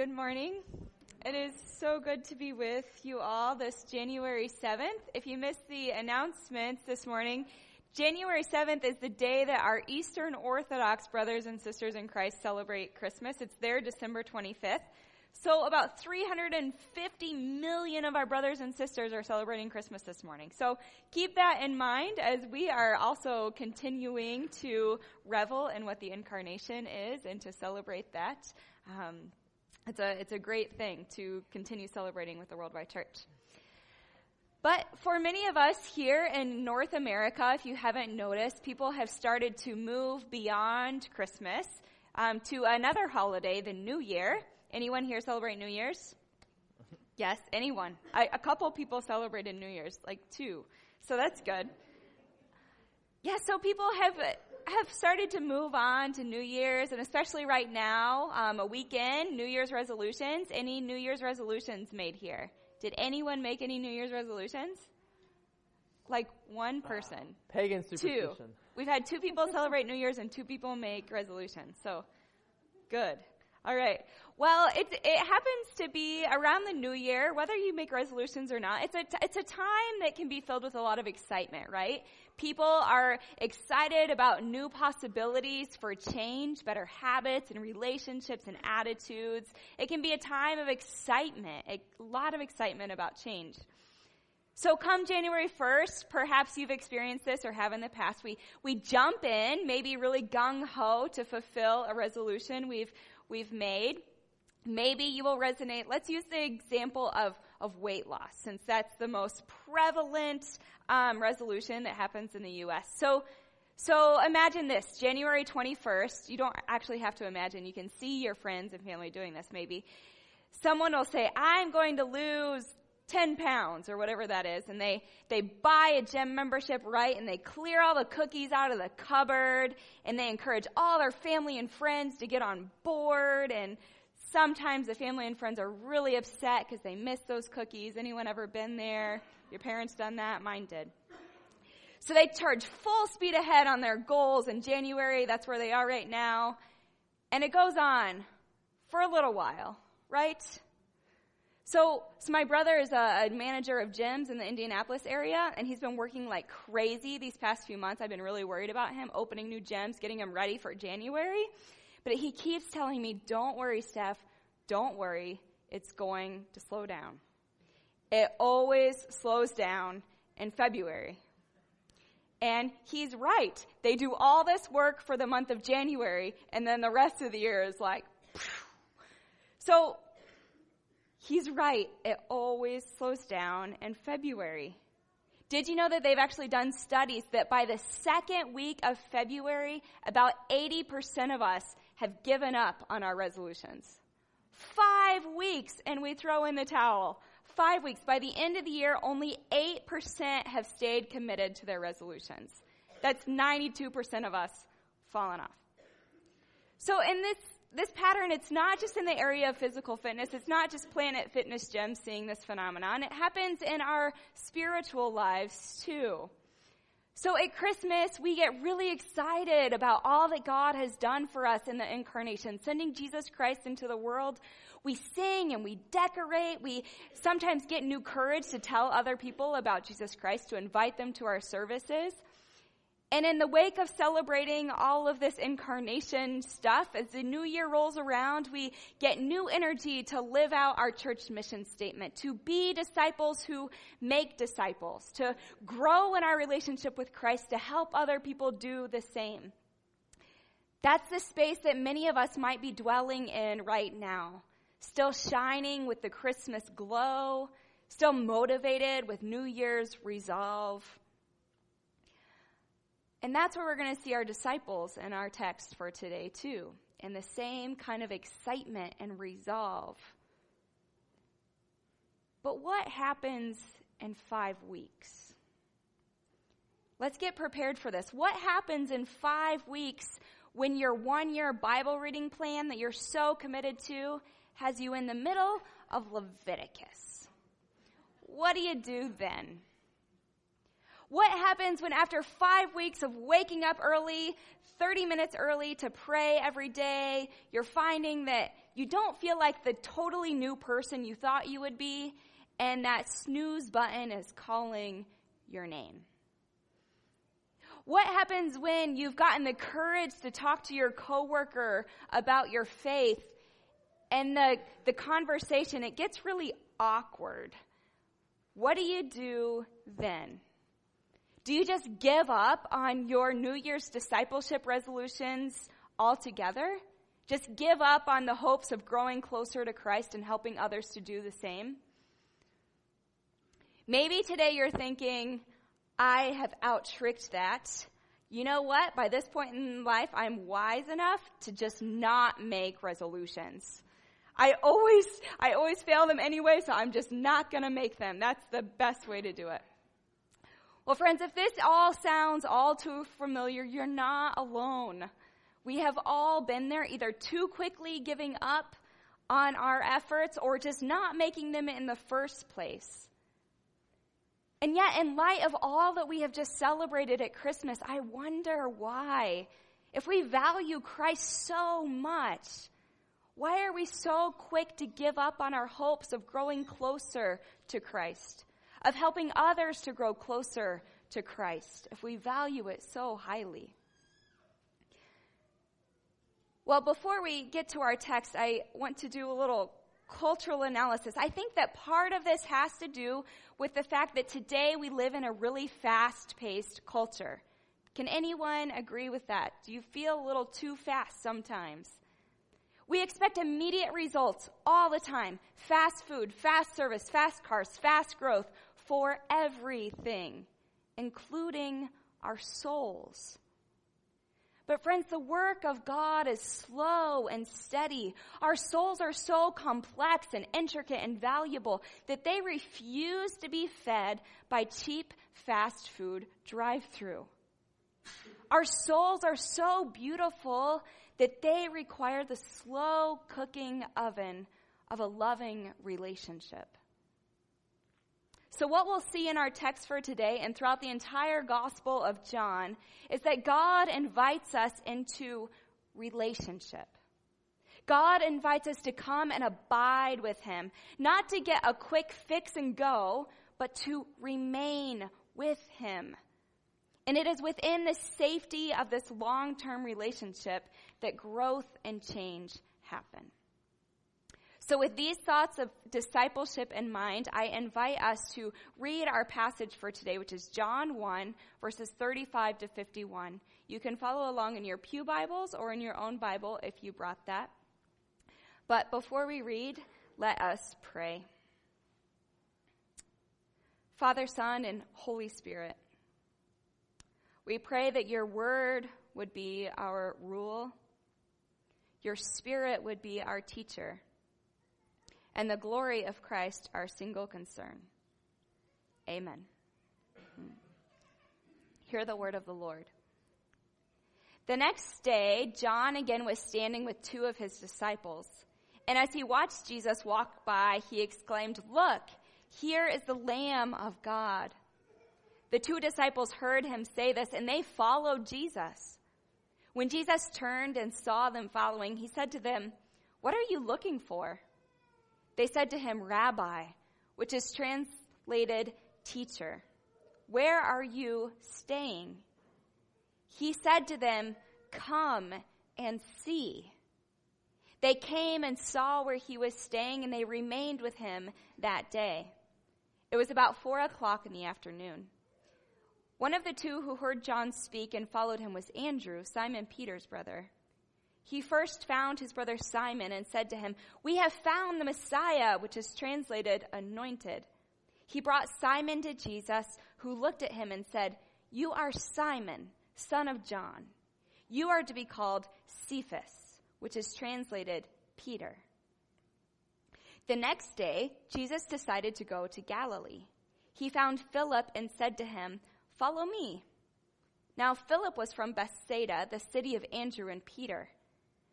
Good morning. It is so good to be with you all this January 7th. If you missed the announcements this morning, January 7th is the day that our Eastern Orthodox brothers and sisters in Christ celebrate Christmas. It's their December 25th. So about 350 million of our brothers and sisters are celebrating Christmas this morning. So keep that in mind as we are also continuing to revel in what the incarnation is and to celebrate that. It's a great thing to continue celebrating with the Worldwide Church. But for many of us here in North America, if you haven't noticed, people have started to move beyond Christmas to another holiday, the New Year. Anyone here celebrate New Year's? Yes, anyone. A couple people celebrated New Year's, like two. So that's good. Yeah, so people have started to move on to New Year's, and especially right now, a weekend, New Year's resolutions. Any New Year's resolutions made here? Did anyone make any New Year's resolutions? Like one person. Pagan superstition. Two. We've had two people celebrate New Year's and two people make resolutions. So, good. All right. Well, it happens to be around the New Year, whether you make resolutions or not. It's a time that can be filled with a lot of excitement, right? People are excited about new possibilities for change, better habits and relationships and attitudes. It can be a time of excitement, a lot of excitement about change. So come January 1st, perhaps you've experienced this or have in the past, we jump in, maybe really gung-ho to fulfill a resolution we've made. Maybe you will resonate. Let's use the example of weight loss, since that's the most prevalent resolution that happens in the U.S. So imagine this, January 21st. You don't actually have to imagine. You can see your friends and family doing this maybe. Someone will say, I'm going to lose 10 pounds or whatever that is, and they buy a gym membership, right, and they clear all the cookies out of the cupboard, and they encourage all their family and friends to get on board, and sometimes the family and friends are really upset because they miss those cookies. Anyone ever been there? Your parents done that? Mine did. So they charge full speed ahead on their goals in January. That's where they are right now, and it goes on for a little while, right? So my brother is a manager of gyms in the Indianapolis area, and he's been working like crazy these past few months. I've been really worried about him, opening new gyms, getting him ready for January. But he keeps telling me, don't worry, Steph, don't worry. It's going to slow down. It always slows down in February. And he's right. They do all this work for the month of January, and then the rest of the year is like, phew. So he's right. It always slows down in February. Did you know that they've actually done studies that by the second week of February, about 80% of us have given up on our resolutions? 5 weeks, and we throw in the towel. 5 weeks. By the end of the year, only 8% have stayed committed to their resolutions. That's 92% of us falling off. So in this pattern, it's not just in the area of physical fitness. It's not just Planet Fitness Gym seeing this phenomenon. It happens in our spiritual lives, too. So at Christmas, we get really excited about all that God has done for us in the incarnation, sending Jesus Christ into the world. We sing and we decorate. We sometimes get new courage to tell other people about Jesus Christ, to invite them to our services. And in the wake of celebrating all of this incarnation stuff, as the new year rolls around, we get new energy to live out our church mission statement, to be disciples who make disciples, to grow in our relationship with Christ, to help other people do the same. That's the space that many of us might be dwelling in right now, still shining with the Christmas glow, still motivated with New Year's resolve. And that's where we're going to see our disciples in our text for today, too, in the same kind of excitement and resolve. But what happens in 5 weeks? Let's get prepared for this. What happens in 5 weeks when your one-year Bible reading plan that you're so committed to has you in the middle of Leviticus? What do you do then? What happens when after 5 weeks of waking up early, 30 minutes early to pray every day, you're finding that you don't feel like the totally new person you thought you would be, and that snooze button is calling your name? What happens when you've gotten the courage to talk to your coworker about your faith, and the conversation, it gets really awkward? What do you do then? Do you just give up on your New Year's discipleship resolutions altogether? Just give up on the hopes of growing closer to Christ and helping others to do the same? Maybe today you're thinking, I have out-tricked that. You know what? By this point in life, I'm wise enough to just not make resolutions. I always fail them anyway, so I'm just not going to make them. That's the best way to do it. Well, friends, if this all sounds all too familiar, you're not alone. We have all been there, either too quickly giving up on our efforts or just not making them in the first place. And yet, in light of all that we have just celebrated at Christmas, I wonder why. If we value Christ so much, why are we so quick to give up on our hopes of growing closer to Christ, of helping others to grow closer to Christ, if we value it so highly? Well, before we get to our text, I want to do a little cultural analysis. I think that part of this has to do with the fact that today we live in a really fast-paced culture. Can anyone agree with that? Do you feel a little too fast sometimes? We expect immediate results all the time. Fast food, fast service, fast cars, fast growth for everything, including our souls. But friends, the work of God is slow and steady. Our souls are so complex and intricate and valuable that they refuse to be fed by cheap fast food drive-through. Our souls are so beautiful that they require the slow cooking oven of a loving relationship. So what we'll see in our text for today and throughout the entire Gospel of John is that God invites us into relationship. God invites us to come and abide with him, not to get a quick fix and go, but to remain with him. And it is within the safety of this long-term relationship that growth and change happen. So with these thoughts of discipleship in mind, I invite us to read our passage for today, which is John 1, verses 35 to 51. You can follow along in your pew Bibles or in your own Bible if you brought that. But before we read, let us pray. Father, Son, and Holy Spirit, we pray that your word would be our rule, your spirit would be our teacher, and the glory of Christ, our single concern. Amen. Hear the word of the Lord. The next day, John again was standing with two of his disciples. And as he watched Jesus walk by, he exclaimed, "Look, here is the Lamb of God." The two disciples heard him say this, and they followed Jesus. When Jesus turned and saw them following, he said to them, "What are you looking for?" They said to him, "Rabbi," which is translated teacher, "where are you staying?" He said to them, "Come and see." They came and saw where he was staying, and they remained with him that day. It was about 4:00 in the afternoon. One of the two who heard John speak and followed him was Andrew, Simon Peter's brother. He first found his brother Simon and said to him, "We have found the Messiah," which is translated anointed. He brought Simon to Jesus, who looked at him and said, "You are Simon, son of John. You are to be called Cephas," which is translated Peter. The next day, Jesus decided to go to Galilee. He found Philip and said to him, "Follow me." Now Philip was from Bethsaida, the city of Andrew and Peter.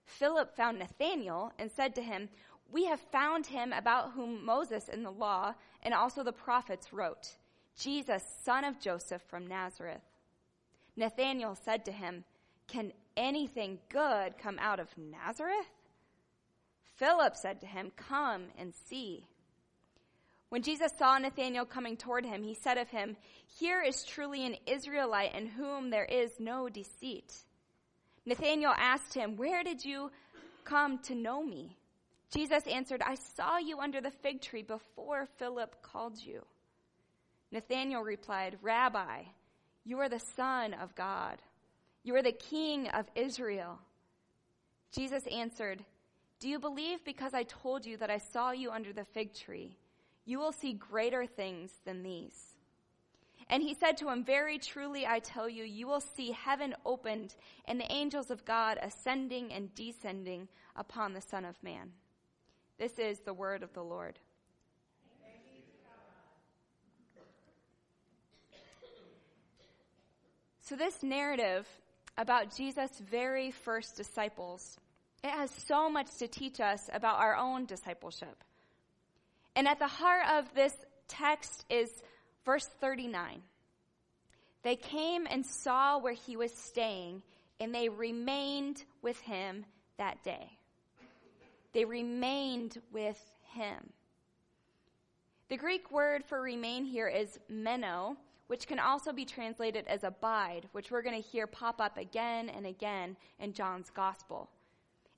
Philip found Nathanael and said to him, "We have found him about whom Moses in the law and also the prophets wrote, Jesus, son of Joseph from Nazareth. Nathanael said to him, Can anything good come out of Nazareth? Philip said to him, Come and see. When Jesus saw Nathanael coming toward him, he said of him, Here is truly an Israelite in whom there is no deceit. Nathanael asked him, Where did you come to know me? Jesus answered, I saw you under the fig tree before Philip called you. Nathanael replied, Rabbi, you are the Son of God. You are the King of Israel. Jesus answered, Do you believe because I told you that I saw you under the fig tree? You will see greater things than these. And he said to him, Very truly I tell you, you will see heaven opened and the angels of God ascending and descending upon the Son of Man. This is the word of the Lord. So this narrative about Jesus' very first disciples, it has so much to teach us about our own discipleship. And at the heart of this text is verse 39. They came and saw where he was staying, and they remained with him that day. They remained with him. The Greek word for remain here is meno, which can also be translated as abide, which we're going to hear pop up again and again in John's gospel.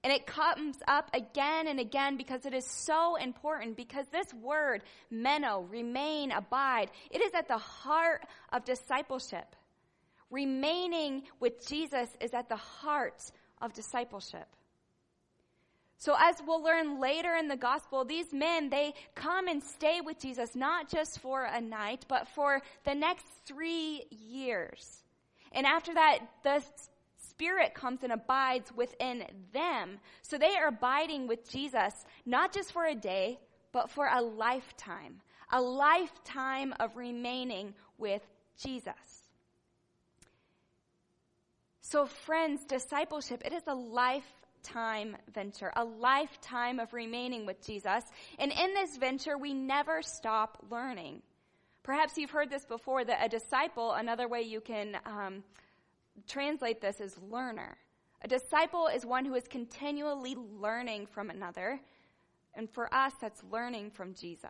And it comes up again and again because it is so important, because this word, meno, remain, abide, it is at the heart of discipleship. Remaining with Jesus is at the heart of discipleship. So as we'll learn later in the gospel, these men, they come and stay with Jesus, not just for a night, but for the next 3 years. And after that, the Spirit comes and abides within them. So they are abiding with Jesus, not just for a day, but for a lifetime of remaining with Jesus. So friends, discipleship, it is a lifetime venture, a lifetime of remaining with Jesus. And in this venture, we never stop learning. Perhaps you've heard this before, that a disciple, another way you can translate this as learner. A disciple is one who is continually learning from another. And for us, that's learning from Jesus.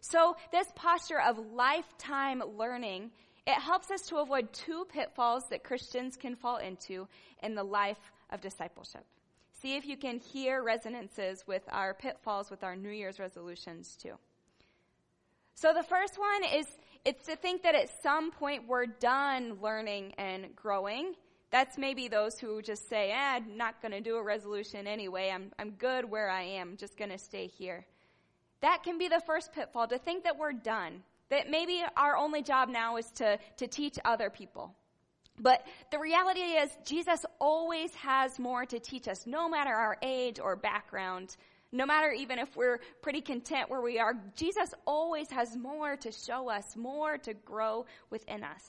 So this posture of lifetime learning, it helps us to avoid two pitfalls that Christians can fall into in the life of discipleship. See if you can hear resonances with our pitfalls with our New Year's resolutions too. So the first one is it's to think that at some point we're done learning and growing. That's maybe those who just say, I'm not going to do a resolution anyway. I'm good where I am. Just going to stay here. That can be the first pitfall, to think that we're done, that maybe our only job now is to teach other people. But the reality is Jesus always has more to teach us, no matter our age or background. No matter even if we're pretty content where we are, Jesus always has more to show us, more to grow within us.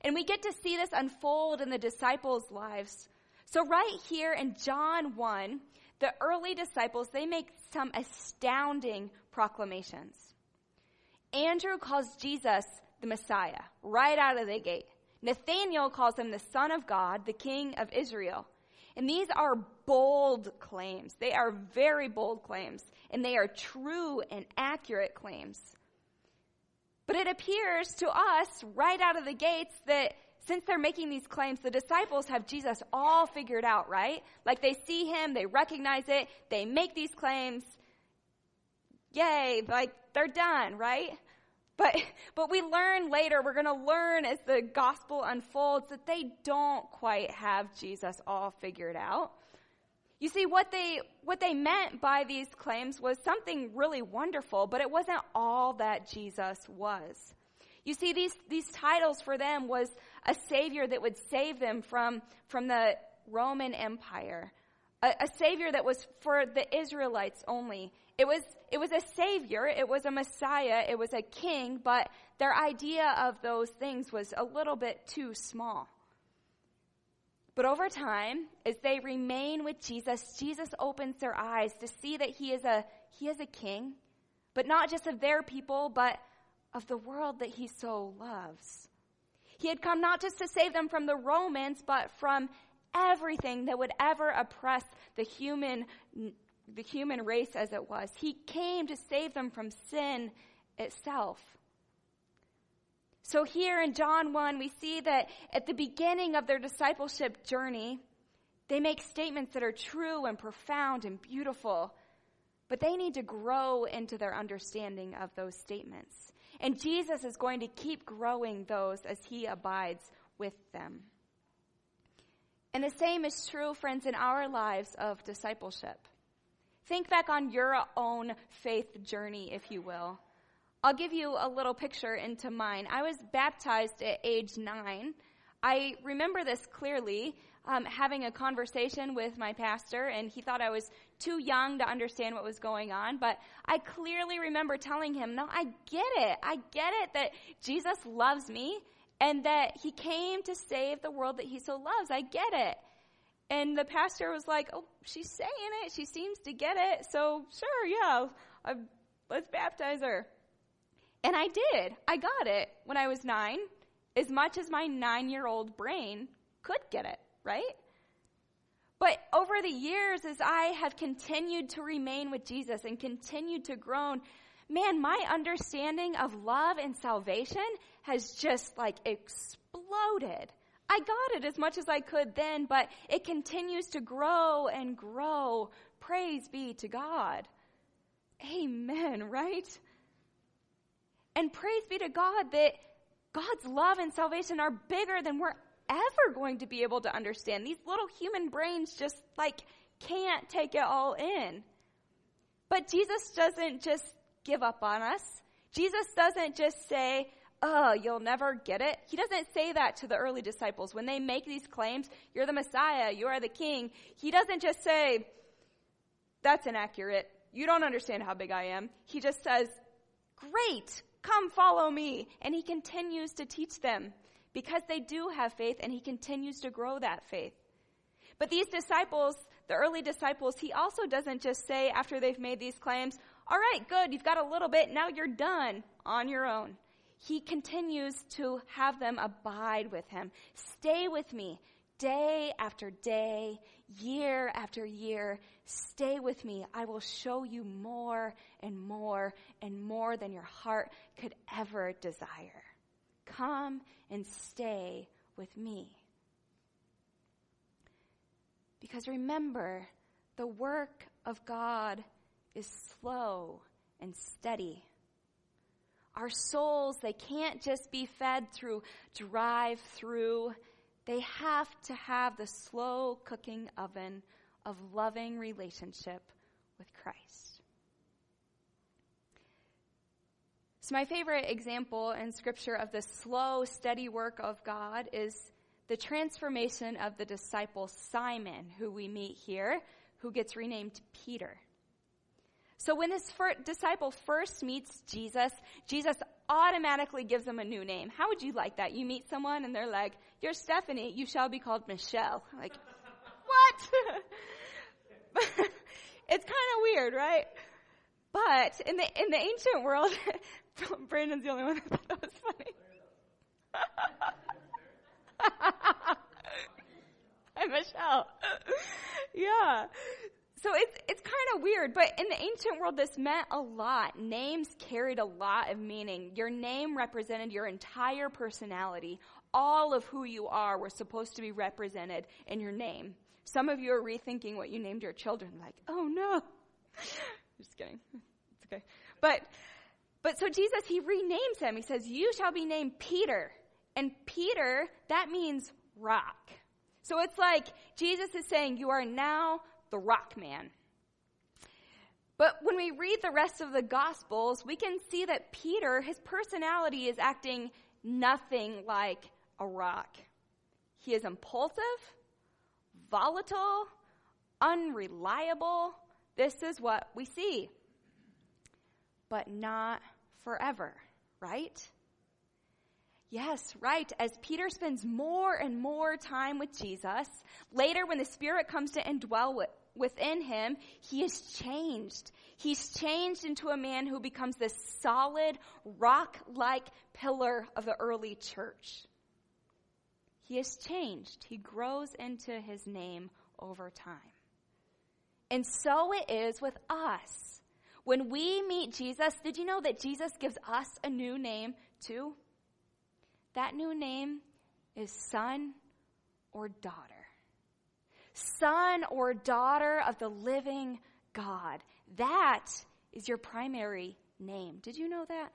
And we get to see this unfold in the disciples' lives. So right here in John 1, the early disciples, they make some astounding proclamations. Andrew calls Jesus the Messiah right out of the gate. Nathanael calls him the Son of God, the King of Israel. And these are bold claims. They are very bold claims, and they are true and accurate claims. But it appears to us right out of the gates that since they're making these claims, the disciples have Jesus all figured out, right? Like they see him, they recognize it, they make these claims. Yay, like they're done, right? But we learn later, we're going to learn as the gospel unfolds that they don't quite have Jesus all figured out. You see, what they meant by these claims was something really wonderful, but it wasn't all that Jesus was. You see, these titles for them was a savior that would save them from the Roman Empire, a savior that was for the Israelites only. It was a savior, it was a messiah, it was a king, but their idea of those things was a little bit too small. But over time, as they remain with Jesus, Jesus opens their eyes to see that he is a king, but not just of their people, but of the world that he so loves. He had come not just to save them from the Romans, but from everything that would ever oppress the human race as it was. He came to save them from sin itself. So here in John 1, we see that at the beginning of their discipleship journey, they make statements that are true and profound and beautiful, but they need to grow into their understanding of those statements. And Jesus is going to keep growing those as he abides with them. And the same is true, friends, in our lives of discipleship. Think back on your own faith journey, if you will. I'll give you a little picture into mine. I was baptized at age 9. I remember this clearly, having a conversation with my pastor, and he thought I was too young to understand what was going on, but I clearly remember telling him, no, I get it that Jesus loves me and that he came to save the world that he so loves. I get it. And the pastor was like, oh, she's saying it. She seems to get it. So sure, yeah, let's baptize her. And I did. I got it when I was 9, as much as my 9-year-old brain could get it, right? But over the years, as I have continued to remain with Jesus and continued to grow, man, my understanding of love and salvation has just exploded. I got it as much as I could then, but it continues to grow and grow. Praise be to God. Amen, right? And praise be to God that God's love and salvation are bigger than we're ever going to be able to understand. These little human brains just can't take it all in. But Jesus doesn't just give up on us. Jesus doesn't just say, oh, you'll never get it. He doesn't say that to the early disciples. When they make these claims, you're the Messiah, you are the King, he doesn't just say, that's inaccurate. You don't understand how big I am. He just says, great, come follow me. And he continues to teach them because they do have faith, and he continues to grow that faith. But these disciples, the early disciples, he also doesn't just say after they've made these claims, all right, good, you've got a little bit, now you're done on your own. He continues to have them abide with him. Stay with me day after day, year after year. Stay with me. I will show you more and more and more than your heart could ever desire. Come and stay with me. Because remember, the work of God is slow and steady. Our souls, they can't just be fed through drive-through. They have to have the slow cooking oven of loving relationship with Christ. So my favorite example in Scripture of the slow, steady work of God is the transformation of the disciple Simon, who we meet here, who gets renamed Peter. So when this disciple first meets Jesus, Jesus automatically gives him a new name. How would you like that? You meet someone and they're like, you're Stephanie, you shall be called Michelle. Like, what? It's kind of weird, right? But in the ancient world, Brandon's the only one that thought that was funny. I'm Michelle. Yeah. So it's kind of weird, but in the ancient world, this meant a lot. Names carried a lot of meaning. Your name represented your entire personality. All of who you are were supposed to be represented in your name. Some of you are rethinking what you named your children, like, oh no. Just kidding. It's okay. But so Jesus, he renames him. He says, you shall be named Peter. And Peter, that means rock. So it's like Jesus is saying, you are now the rock man. But when we read the rest of the Gospels, we can see that Peter, his personality is acting nothing like a rock. He is impulsive, volatile, unreliable. This is what we see. But not forever, right? Yes, right. As Peter spends more and more time with Jesus, later when the Spirit comes to indwell within him, he is changed. He's changed into a man who becomes this solid, rock-like pillar of the early church. He is changed. He grows into his name over time. And so it is with us. When we meet Jesus, did you know that Jesus gives us a new name too? That new name is son or daughter. Son or daughter of the living God. That is your primary name. Did you know that?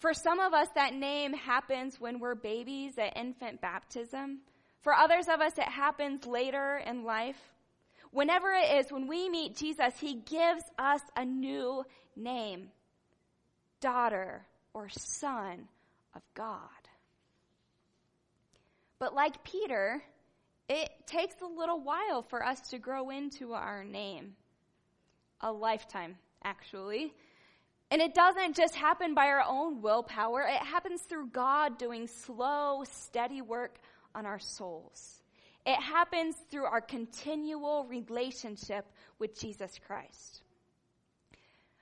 For some of us, that name happens when we're babies at infant baptism. For others of us, it happens later in life. Whenever it is, when we meet Jesus, he gives us a new name, daughter or son of God. But like Peter, it takes a little while for us to grow into our name. A lifetime, actually. And it doesn't just happen by our own willpower. It happens through God doing slow, steady work on our souls. It happens through our continual relationship with Jesus Christ.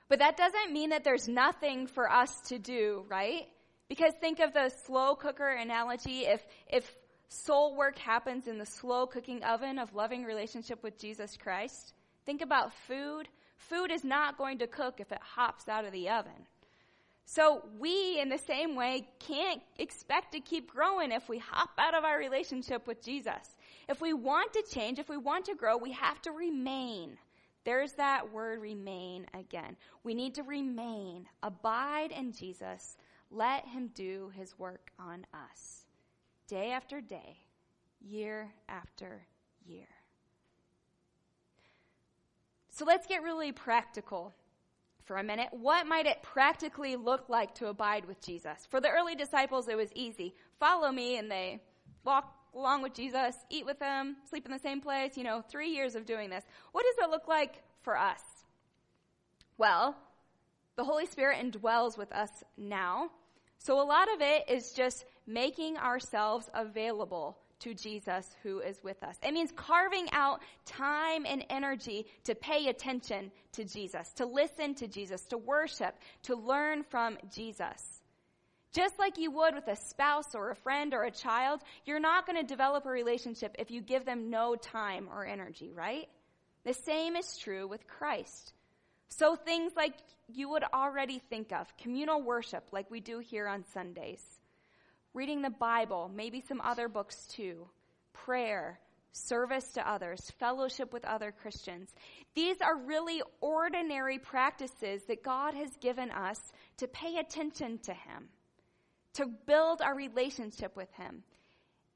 But that doesn't mean that there's nothing for us to do, right? Because think of the slow cooker analogy. If soul work happens in the slow cooking oven of loving relationship with Jesus Christ, think about food. Food is not going to cook if it hops out of the oven. So we, in the same way, can't expect to keep growing if we hop out of our relationship with Jesus. If we want to change, if we want to grow, we have to remain. There's that word remain again. We need to remain, abide in Jesus, let him do his work on us, day after day, year after year. So let's get really practical for a minute. What might it practically look like to abide with Jesus? For the early disciples, it was easy. Follow me, and they walk along with Jesus, eat with him, sleep in the same place, 3 years of doing this. What does it look like for us? Well, the Holy Spirit indwells with us now. So a lot of it is just making ourselves available to Jesus who is with us. It means carving out time and energy to pay attention to Jesus, to listen to Jesus, to worship, to learn from Jesus. Just like you would with a spouse or a friend or a child, you're not going to develop a relationship if you give them no time or energy, right? The same is true with Christ. So things like you would already think of, communal worship like we do here on Sundays, reading the Bible, maybe some other books too, prayer, service to others, fellowship with other Christians. These are really ordinary practices that God has given us to pay attention to him, to build our relationship with him.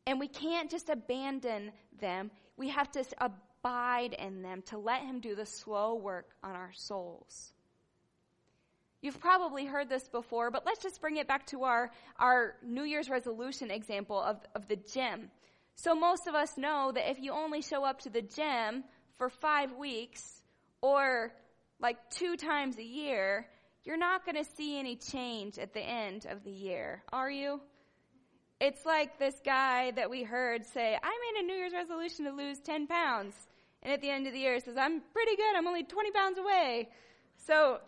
And we can't just abandon them. We have to abide in them to let him do the slow work on our souls. You've probably heard this before, but let's just bring it back to our New Year's resolution example of the gym. So most of us know that if you only show up to the gym for 5 weeks or like 2 times a year, you're not going to see any change at the end of the year, are you? It's like this guy that we heard say, I made a New Year's resolution to lose 10 pounds. And at the end of the year, he says, I'm pretty good. I'm only 20 pounds away. So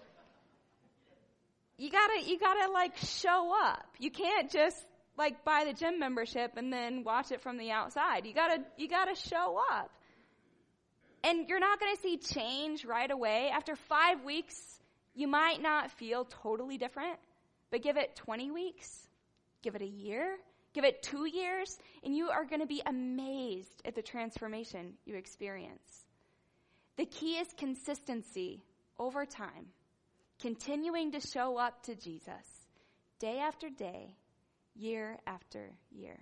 You gotta show up. You can't just buy the gym membership and then watch it from the outside. You gotta show up. And you're not gonna see change right away. After 5 weeks, you might not feel totally different, but give it 20 weeks, give it a year, give it 2 years, and you are gonna be amazed at the transformation you experience. The key is consistency over time. Continuing to show up to Jesus day after day, year after year.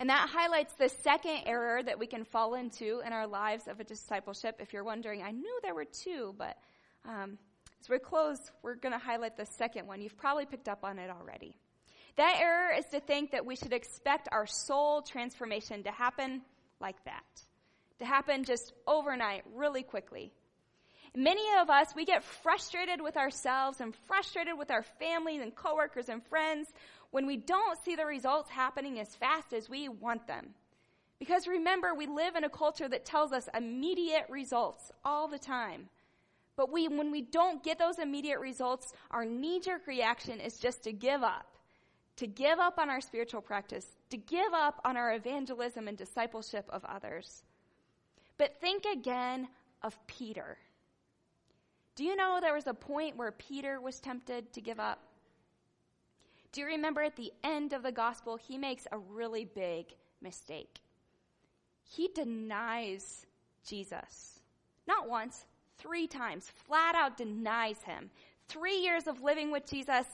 And that highlights the second error that we can fall into in our lives of a discipleship. If you're wondering, I knew there were two, but as we close, we're going to highlight the second one. You've probably picked up on it already. That error is to think that we should expect our soul transformation to happen like that, to happen just overnight, really quickly. Many of us, we get frustrated with ourselves and frustrated with our families and coworkers and friends when we don't see the results happening as fast as we want them. Because remember, we live in a culture that tells us immediate results all the time. But when we don't get those immediate results, our knee-jerk reaction is just to give up on our spiritual practice, to give up on our evangelism and discipleship of others. But think again of Peter. Do you know there was a point where Peter was tempted to give up? Do you remember at the end of the gospel, he makes a really big mistake. He denies Jesus. Not once, 3 times, flat out denies him. 3 years of living with Jesus,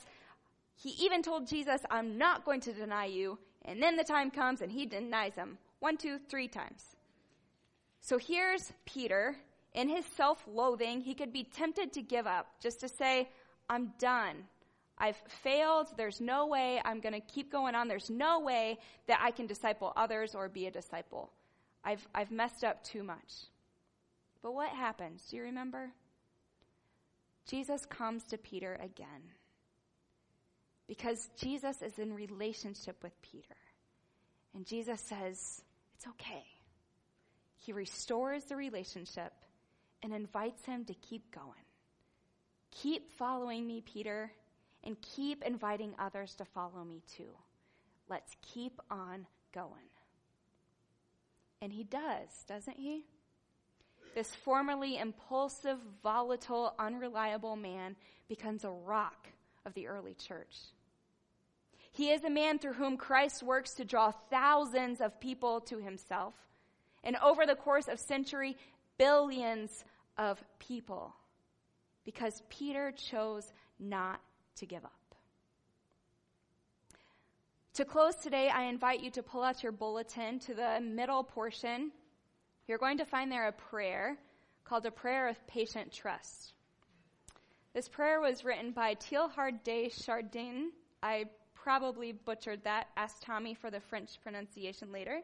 he even told Jesus, I'm not going to deny you. And then the time comes and he denies him. 1, 2, 3 times. So here's Peter. In his self-loathing, he could be tempted to give up, just to say, I'm done. I've failed. There's no way I'm going to keep going on. There's no way that I can disciple others or be a disciple. I've messed up too much. But what happens? Do you remember? Jesus comes to Peter again. Because Jesus is in relationship with Peter. And Jesus says, it's okay. He restores the relationship and invites him to keep going. Keep following me, Peter, and keep inviting others to follow me too. Let's keep on going. And he does, doesn't he? This formerly impulsive, volatile, unreliable man becomes a rock of the early church. He is a man through whom Christ works to draw thousands of people to himself, and over the course of century, billions of people, because Peter chose not to give up. To close today, I invite you to pull out your bulletin to the middle portion. You're going to find there a prayer called a prayer of patient trust. This prayer was written by Teilhard de Chardin. I probably butchered that. Ask Tommy for the French pronunciation later.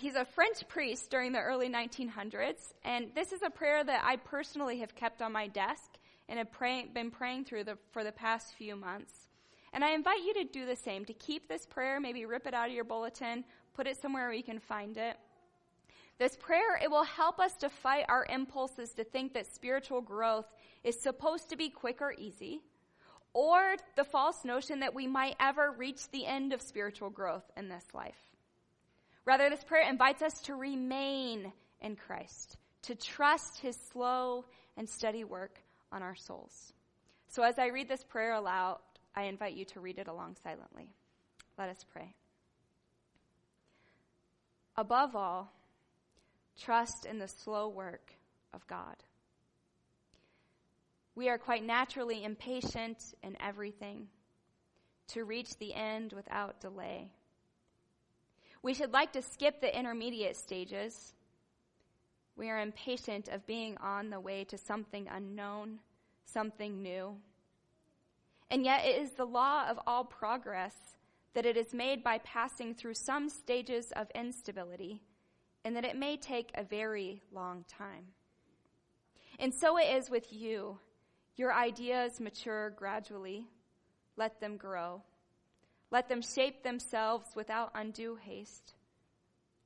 He's a French priest during the early 1900s, and this is a prayer that I personally have kept on my desk and have been praying through for the past few months. And I invite you to do the same, to keep this prayer, maybe rip it out of your bulletin, put it somewhere where you can find it. This prayer, it will help us to fight our impulses to think that spiritual growth is supposed to be quick or easy, or the false notion that we might ever reach the end of spiritual growth in this life. Rather, this prayer invites us to remain in Christ, to trust his slow and steady work on our souls. So as I read this prayer aloud, I invite you to read it along silently. Let us pray. Above all, trust in the slow work of God. We are quite naturally impatient in everything, to reach the end without delay. We should like to skip the intermediate stages. We are impatient of being on the way to something unknown, something new. And yet it is the law of all progress that it is made by passing through some stages of instability, and that it may take a very long time. And so it is with you. Your ideas mature gradually. Let them grow. Let them shape themselves without undue haste.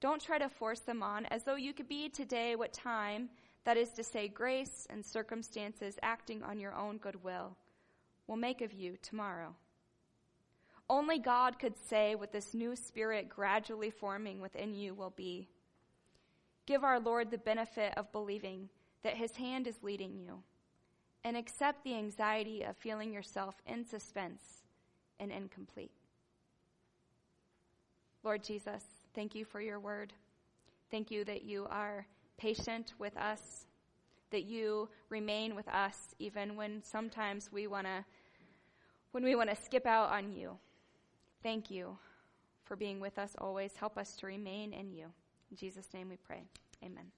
Don't try to force them on as though you could be today what time, that is to say, grace and circumstances acting on your own goodwill, will make of you tomorrow. Only God could say what this new spirit gradually forming within you will be. Give our Lord the benefit of believing that his hand is leading you, and accept the anxiety of feeling yourself in suspense and incomplete. Lord Jesus, thank you for your word. Thank you that you are patient with us, that you remain with us even when sometimes we want to skip out on you. Thank you for being with us always. Help us to remain in you. In Jesus' name we pray. Amen.